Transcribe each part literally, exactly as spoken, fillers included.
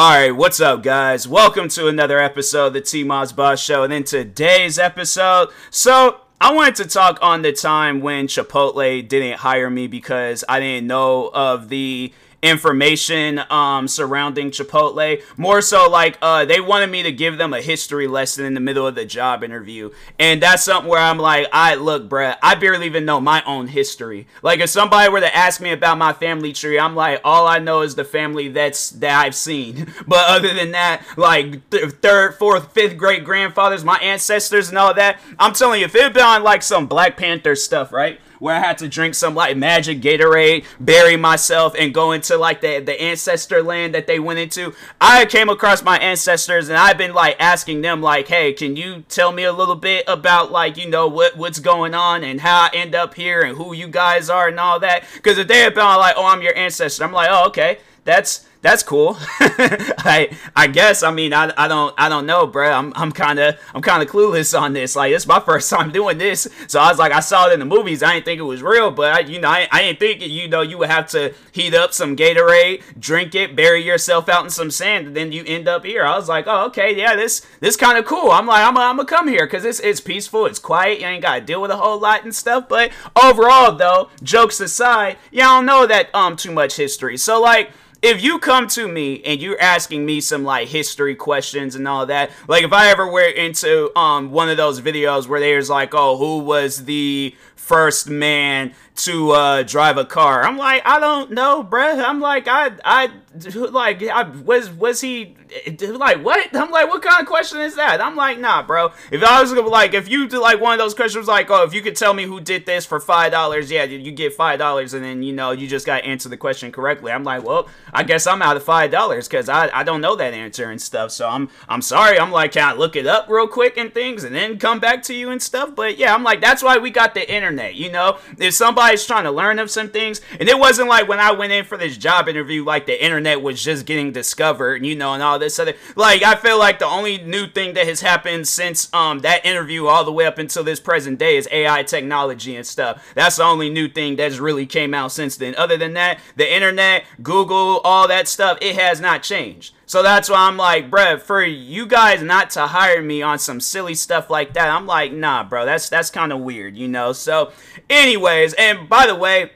Alright, what's up guys? Welcome to another episode of the T-Moz Boss Show, and in today's episode, so I wanted to talk on the time when Chipotle didn't hire me because I didn't know of the information um, surrounding Chipotle. More so like uh, they wanted me to give them a history lesson in the middle of the job interview. And that's something where I'm like, I look, bruh, I barely even know my own history. Like if somebody were to ask me about my family tree, I'm like, all I know is the family that's that I've seen. But other than that, like th- third, fourth, fifth great grandfathers, my ancestors and all that, I'm telling you, if it had been on like some Black Panther stuff, right? Where I had to drink some like magic Gatorade, bury myself, and go into like the, the ancestor land that they went into. I came across my ancestors and I've been like asking them like, hey, can you tell me a little bit about like, you know, what what's going on and how I end up here and who you guys are and all that. Because if they had been like, oh, I'm your ancestor, I'm like, oh, okay, that's that's cool. I I guess I mean I I don't I don't know, bro. I'm I'm kind of I'm kind of clueless on this. Like it's my first time doing this, so I was like, I saw it in the movies. I didn't think it was real, but I, you know I I didn't think you know you would have to heat up some Gatorade, drink it, bury yourself out in some sand, and then you end up here. I was like, oh okay, yeah, this this kind of cool. I'm like I'm a, I'm gonna come here because it's it's peaceful, it's quiet. You ain't gotta deal with a whole lot and stuff. But overall though, jokes aside, yeah, I don't know that um too much history. So like, if you come to me and you're asking me some like history questions and all that, like if I ever were into um one of those videos where there's like, oh, who was the first man to uh drive a car? I'm like, I don't know, bruh. I'm like, I I like I was was he like what? I'm like, what kind of question is that? I'm like, nah, bro. If I was like, if you did like one of those questions like, oh, if you could tell me who did this for five dollars, yeah, you get five dollars, and then you know you just gotta answer the question correctly. I'm like, well, I guess I'm out of five dollars because I I don't know that answer and stuff. So I'm I'm sorry. I'm like, can I look it up real quick and things, and then come back to you and stuff. But yeah, I'm like, that's why we got the internet. You know, if somebody's trying to learn of some things, and it wasn't like when I went in for this job interview, like the internet was just getting discovered, you know, and all this other, like I feel like the only new thing that has happened since um that interview all the way up until this present day is A I technology and stuff. That's the only new thing that's really came out since then. Other than that, the internet, Google, all that stuff, it has not changed. So that's why I'm like, bruh, for you guys not to hire me on some silly stuff like that, I'm like, nah, bro, that's that's kind of weird, you know? So anyways, and by the way,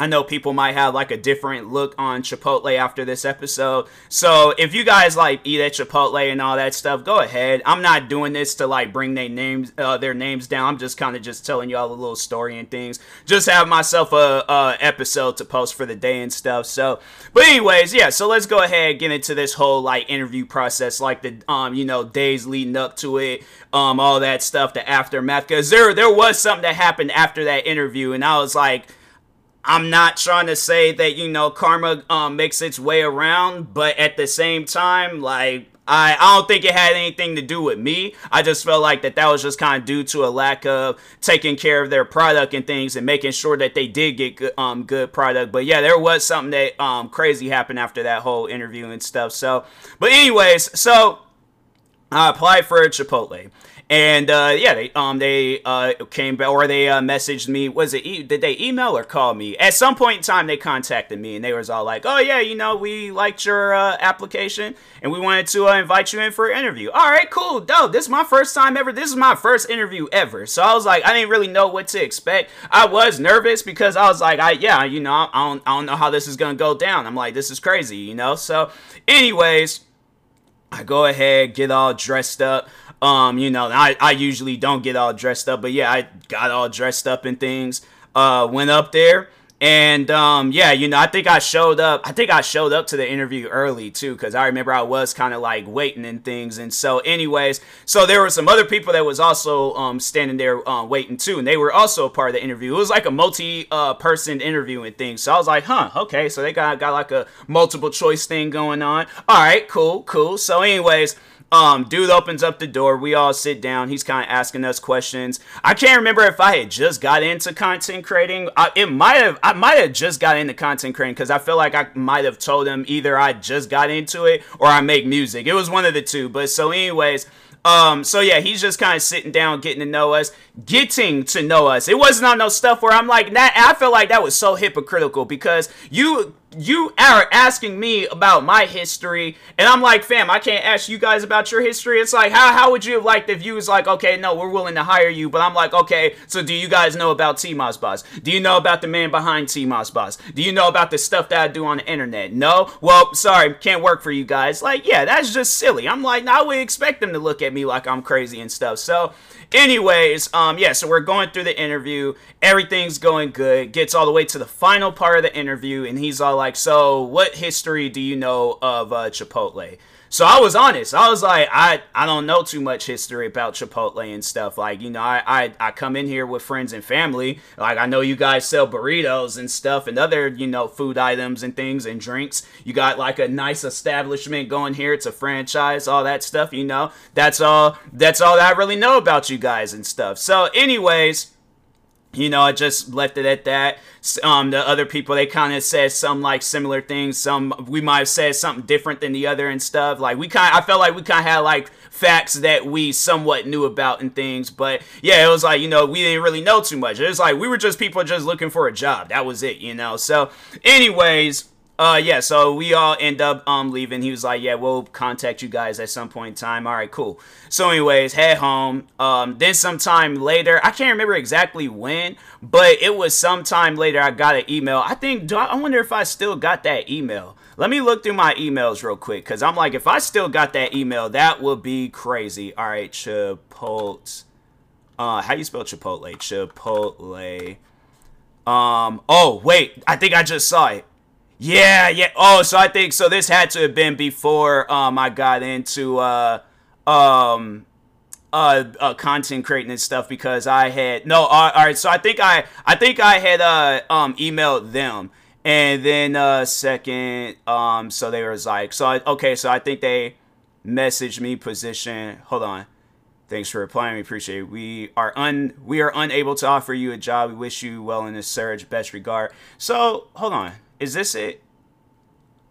I know people might have like a different look on Chipotle after this episode. So if you guys like eat at Chipotle and all that stuff, go ahead. I'm not doing this to like bring their names uh, their names down. I'm just kind of just telling y'all a little story and things. Just have myself a, a episode to post for the day and stuff. So, but anyways, yeah. So let's go ahead and get into this whole like interview process, like the um you know days leading up to it, um all that stuff, the aftermath. Cause there there was something that happened after that interview, and I was like, I'm not trying to say that, you know, karma um, makes its way around, but at the same time, like, I, I don't think it had anything to do with me. I just felt like that that was just kind of due to a lack of taking care of their product and things and making sure that they did get good, um, good product. But yeah, there was something that um, crazy happened after that whole interview and stuff. So, but anyways, so I applied for Chipotle. And uh, yeah, they um they uh came back, or they uh, messaged me. Was it e- did they email or call me? At some point in time, they contacted me, and they was all like, "Oh yeah, you know, we liked your uh, application, and we wanted to uh, invite you in for an interview." All right, cool, dope. This is my first time ever. This is my first interview ever. So I was like, I didn't really know what to expect. I was nervous because I was like, I yeah, you know, I don't I don't know how this is gonna go down. I'm like, this is crazy, you know. So, anyways, I go ahead, get all dressed up. Um, you know, I, I usually don't get all dressed up, but yeah, I got all dressed up and things, uh, went up there and, um, yeah, you know, I think I showed up, I think I showed up to the interview early too, cause I remember I was kind of like waiting and things. And so anyways, so there were some other people that was also, um, standing there, um, waiting too. And they were also a part of the interview. It was like a multi, uh, person interview and things. So I was like, huh, okay. So they got, got like a multiple choice thing going on. All right, cool, cool. So anyways, Um, dude opens up the door, we all sit down, he's kind of asking us questions. I can't remember if I had just got into content creating, I, it might have, I might have just got into content creating, because I feel like I might have told him either I just got into it, or I make music, it was one of the two, but so anyways, um, so yeah, he's just kind of sitting down, getting to know us, getting to know us, it wasn't on no stuff where I'm like, that, I feel like that was so hypocritical, because you... you are asking me about my history, and I'm like, fam, I can't ask you guys about your history. It's like, how how would you have liked if you was like, okay, no, we're willing to hire you, but I'm like, okay, so do you guys know about T-Moz Boss? Do you know about the man behind T-Moz Boss? Do you know about the stuff that I do on the internet? No? Well, sorry, can't work for you guys. Like, yeah, that's just silly. I'm like, I would expect them to look at me like I'm crazy and stuff. So, anyways, um, yeah, so we're going through the interview. Everything's going good. Gets all the way to the final part of the interview, and he's all like, so what history do you know of uh, Chipotle? So I was honest. I was like, I, I don't know too much history about Chipotle and stuff. Like, you know, I, I, I come in here with friends and family. Like, I know you guys sell burritos and stuff and other, you know, food items and things and drinks. You got, like, a nice establishment going here. It's a franchise, all that stuff, you know. That's all, that's all that I really know about you guys and stuff. So, anyways, you know, I just left it at that. Um, the other people, they kind of said some, like, similar things. Some, we might have said something different than the other and stuff. Like, we kind of, I felt like we kind of had, like, facts that we somewhat knew about and things. But, yeah, it was like, you know, we didn't really know too much. It was like, we were just people just looking for a job. That was it, you know. So, anyways, uh, yeah, so we all end up um leaving. He was like, yeah, we'll contact you guys at some point in time. All right, cool. So anyways, head home. Um, then sometime later, I can't remember exactly when, but it was sometime later I got an email. I think, do I, I wonder if I still got that email. Let me look through my emails real quick, because I'm like, if I still got that email, that would be crazy. All right, Chipotle. Uh, how you spell Chipotle? Chipotle. Um, oh, wait, I think I just saw it. Yeah, yeah. Oh, so I think, so this had to have been before um, I got into uh, um, uh, uh, content creating and stuff, because I had, no, all, all right, so I think I, I think I had uh, um, emailed them, and then uh, second, um, so they was like, so, I, okay, so I think they messaged me position, hold on. Thanks for replying. We appreciate it. We are un we are unable to offer you a job. We wish you well in this surge. Best regard. So, hold on. Is this it?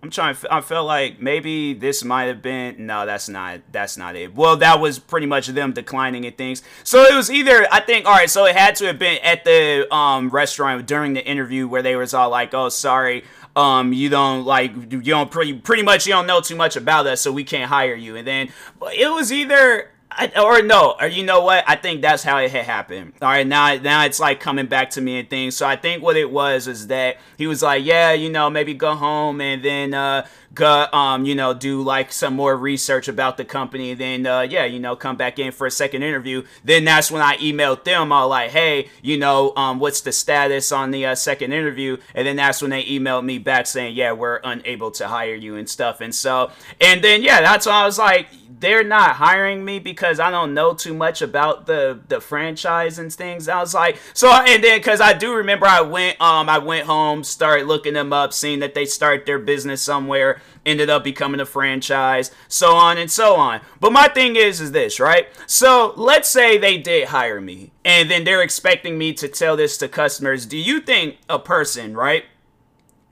I'm trying to, I felt like maybe this might have been, no, that's not, that's not it. Well, that was pretty much them declining and things. So it was either, I think, all right, so it had to have been at the um, restaurant during the interview where they was all like, oh, sorry, um, you don't, like, you don't, pretty, pretty much you don't know too much about us, so we can't hire you. And then, but it was either, I, or no, or you know what? I think that's how it had happened. All right, now now it's like coming back to me and things. So I think what it was is that he was like, yeah, you know, maybe go home and then uh, go, um, you know, do like some more research about the company. Then uh, yeah, you know, come back in for a second interview. Then that's when I emailed them all like, hey, you know, um, what's the status on the uh, second interview? And then that's when they emailed me back saying, yeah, we're unable to hire you and stuff. And so, and then yeah, that's when I was like, they're not hiring me because I don't know too much about the the franchise and things. I was like, so, and then because I do remember I went um I went home, started looking them up, seeing that they start their business somewhere, ended up becoming a franchise, so on and so on. But my thing is is this, right? So let's say they did hire me, and then they're expecting me to tell this to customers. Do you think a person, right,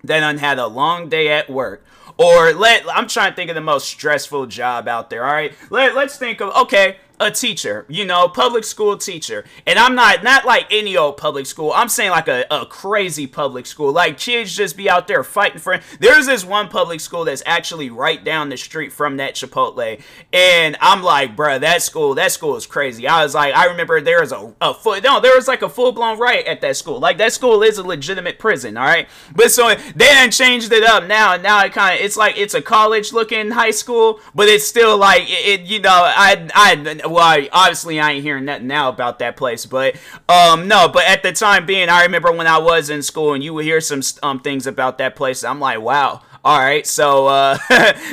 that done had a long day at work, or let, I'm trying to think of the most stressful job out there, all right? Let, let's think of, okay, a teacher, you know, public school teacher. And I'm not, not like any old public school. I'm saying like a, a crazy public school. Like kids just be out there fighting for it. There's this one public school that's actually right down the street from that Chipotle. And I'm like, bruh, that school, that school is crazy. I was like, I remember there was a, a foot, no, there was like a full-blown riot at that school. Like that school is a legitimate prison, all right? But so they done changed it up now. And now it kind of, it's like, it's a college-looking high school, but it's still like, it, it you know, I, I, well, I, obviously I ain't hearing nothing now about that place, but um, no, but at the time being, I remember when I was in school and you would hear some um, things about that place. I'm like, wow. All right. So uh,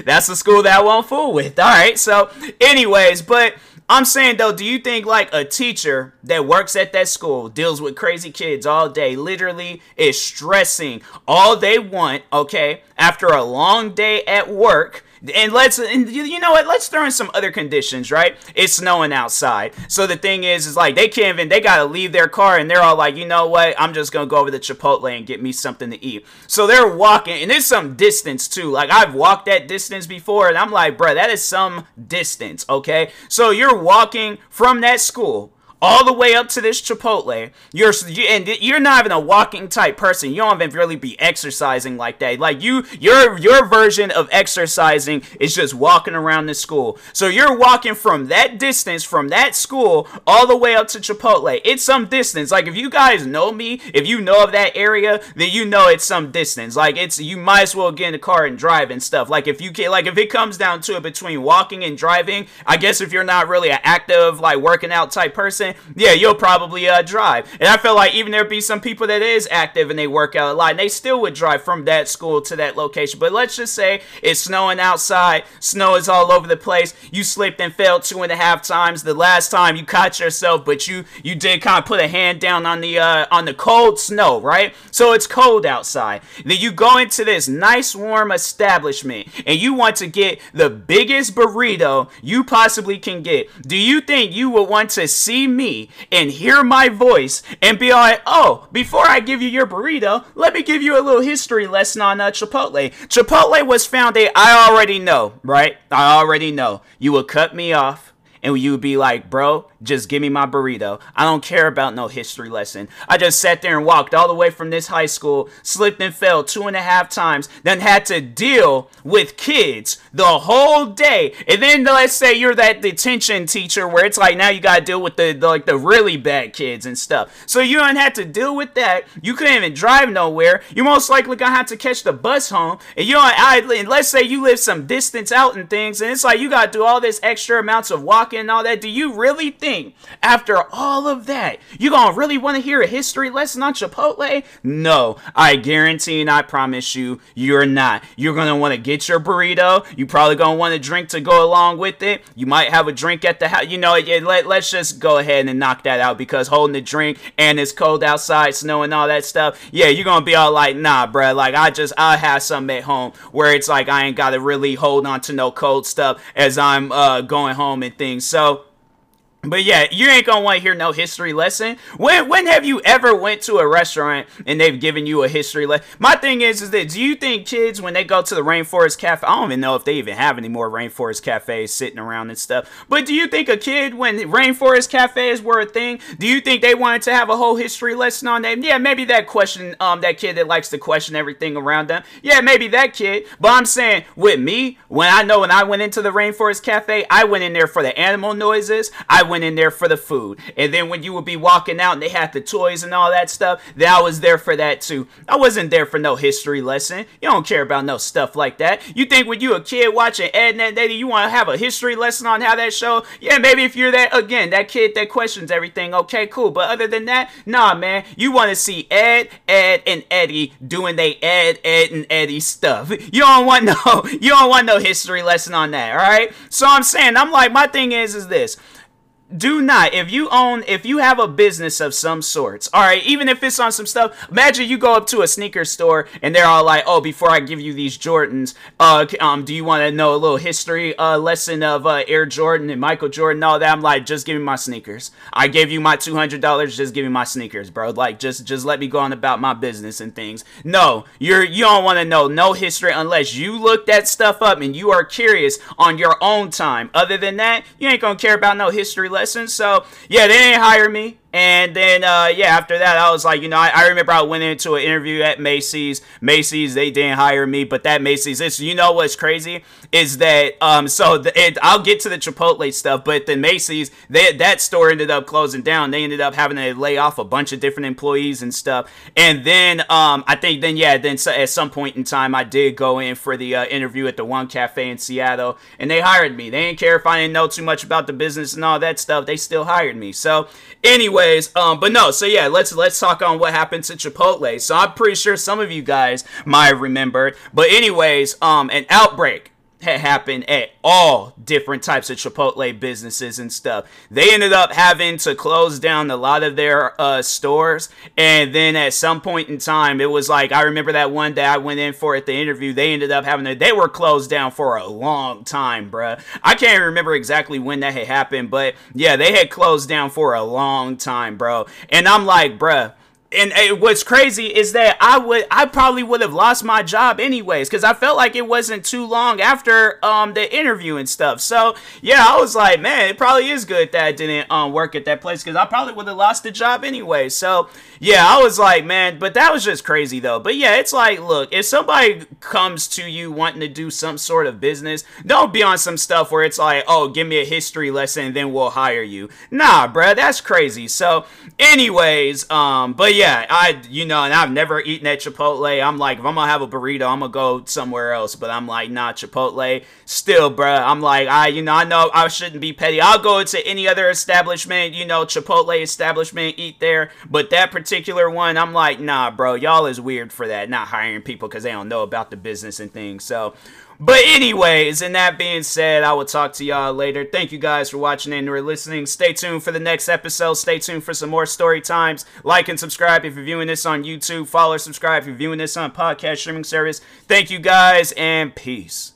that's the school that I won't fool with. All right. So anyways, but I'm saying though, do you think like a teacher that works at that school, deals with crazy kids all day, literally is stressing all they want, okay, after a long day at work? And let's, and you know what, let's throw in some other conditions, right? It's snowing outside. So the thing is, is like, they can't even, they got to leave their car and they're all like, you know what, I'm just going to go over to Chipotle and get me something to eat. So they're walking, and there's some distance too. Like, I've walked that distance before, and I'm like, bro, that is some distance, okay? So you're walking from that school all the way up to this Chipotle, you're you, and you're not even a walking type person. You don't even really be exercising like that. Like you, your your version of exercising is just walking around the school. So you're walking from that distance, from that school, all the way up to Chipotle. It's some distance. Like if you guys know me, if you know of that area, then you know it's some distance. Like it's you might as well get in the car and drive and stuff. Like if you can, like if it comes down to it between walking and driving, I guess if you're not really an active like working out type person, yeah, you'll probably uh, drive. And I feel like even there be some people that is active and they work out a lot, and they still would drive from that school to that location. But let's just say it's snowing outside, snow is all over the place, you slipped and fell two and a half times. The last time you caught yourself, but you you did kind of put a hand down on the uh, on the cold snow, right? So it's cold outside. Then you go into this nice warm establishment and you want to get the biggest burrito you possibly can get. Do you think you would want to see me and hear my voice and be like, oh, before I give you your burrito, let me give you a little history lesson on uh, Chipotle. Chipotle was founded, I already know, right? I already know. You would cut me off. And you would be like, bro, just give me my burrito. I don't care about no history lesson. I just sat there and walked all the way from this high school, slipped and fell two and a half times, then had to deal with kids the whole day. And then let's say you're that detention teacher where it's like now you got to deal with the, the like the really bad kids and stuff. So you don't have to deal with that. You couldn't even drive nowhere. You're most likely going to have to catch the bus home. And you don't, I, and let's say you live some distance out and things, and it's like you got to do all this extra amounts of walking and all that. Do you really think after all of that you gonna really want to hear a history lesson on Chipotle? No, I guarantee and I promise you, you're not. You're gonna want to get your burrito. You probably gonna want a drink to go along with it. You might have a drink at the house. You know, it, it, let, let's just go ahead and knock that out, because holding the drink and it's cold outside, snow and all that stuff, yeah, you're gonna be all like, nah, bruh, like I just I'll have something at home where it's like I ain't gotta really hold on to no cold stuff as I'm uh, going home and things. So, but yeah, you ain't gonna want to hear no history lesson. When when have you ever went to a restaurant and they've given you a history lesson? My thing is, is that do you think kids, when they go to the Rainforest Cafe, I don't even know if they even have any more Rainforest Cafes sitting around and stuff, but do you think a kid, when Rainforest Cafes were a thing, do you think they wanted to have a whole history lesson on them? Yeah, maybe that question, um, that kid that likes to question everything around them. Yeah, maybe that kid. But I'm saying, with me, when I know when I went into the Rainforest Cafe, I went in there for the animal noises. I went in there for the food, and then when you would be walking out and they had the toys and all that stuff, then I was there for that too. I wasn't there for no history lesson. You don't care about no stuff like that. You think when you a kid watching Ed, and Eddy, you want to have a history lesson on how that show? Yeah, maybe if you're that, again, that kid that questions everything, okay, cool. But other than that, nah, man, you want to see Ed, Edd n Eddy doing they Ed, Edd n Eddy stuff. You don't want no, you don't want no history lesson on that, all right? So I'm saying, I'm like, my thing is, is this. Do not, if you own, if you have a business of some sorts, all right, even if it's on some stuff, imagine you go up to a sneaker store and they're all like, oh, before I give you these Jordans, uh, um, do you want to know a little history uh, lesson of uh, Air Jordan and Michael Jordan and all that? I'm like, just give me my sneakers. I gave you my two hundred dollars, just give me my sneakers, bro. Like, just just let me go on about my business and things. No, you're, you don't want to know no history unless you look that stuff up and you are curious on your own time. Other than that, you ain't going to care about no history lesson. So, yeah, they didn't hire me. And then, uh, yeah, after that, I was like, you know, I, I remember I went into an interview at Macy's. Macy's, they didn't hire me, but that Macy's, it's, you know what's crazy is that, um, so the, it, I'll get to the Chipotle stuff, but the Macy's, they, that store ended up closing down. They ended up having to lay off a bunch of different employees and stuff. And then, um, I think then, yeah, then so at some point in time, I did go in for the uh, interview at the One Cafe in Seattle, and they hired me. They didn't care if I didn't know too much about the business and all that stuff. They still hired me. So, anyway. Um, but no, so yeah, let's let's talk on what happened to Chipotle. So I'm pretty sure some of you guys might remember, but anyways, um, an outbreak had happened at all different types of Chipotle businesses and stuff. They ended up having to close down a lot of their uh, stores, and then at some point in time, it was like, I remember that one day I went in for at the interview, they ended up having to, they were closed down for a long time, bruh. I can't remember exactly when that had happened, but yeah, they had closed down for a long time, bro. And I'm like, bruh, And it, what's crazy is that I would, I probably would have lost my job anyways, because I felt like it wasn't too long after um, the interview and stuff. So yeah, I was like, man, it probably is good that I didn't um, work at that place, because I probably would have lost the job anyway. So yeah, I was like, man, but that was just crazy though. But yeah, it's like, look, if somebody comes to you wanting to do some sort of business, don't be on some stuff where it's like, oh, give me a history lesson and then we'll hire you. Nah, bruh, that's crazy. So anyways, um, but yeah. Yeah, I, you know, and I've never eaten at Chipotle. I'm like, if I'm gonna have a burrito, I'm gonna go somewhere else. But I'm like, nah, Chipotle. Still, bruh, I'm like, I, you know, I know I shouldn't be petty. I'll go into any other establishment, you know, Chipotle establishment, eat there. But that particular one, I'm like, nah, bro, y'all is weird for that. Not hiring people because they don't know about the business and things. So, but anyways, and that being said, I will talk to y'all later. Thank you guys for watching and or listening. Stay tuned for the next episode. Stay tuned for some more story times. Like and subscribe if you're viewing this on YouTube. Follow or subscribe if you're viewing this on podcast streaming service. Thank you guys, and peace.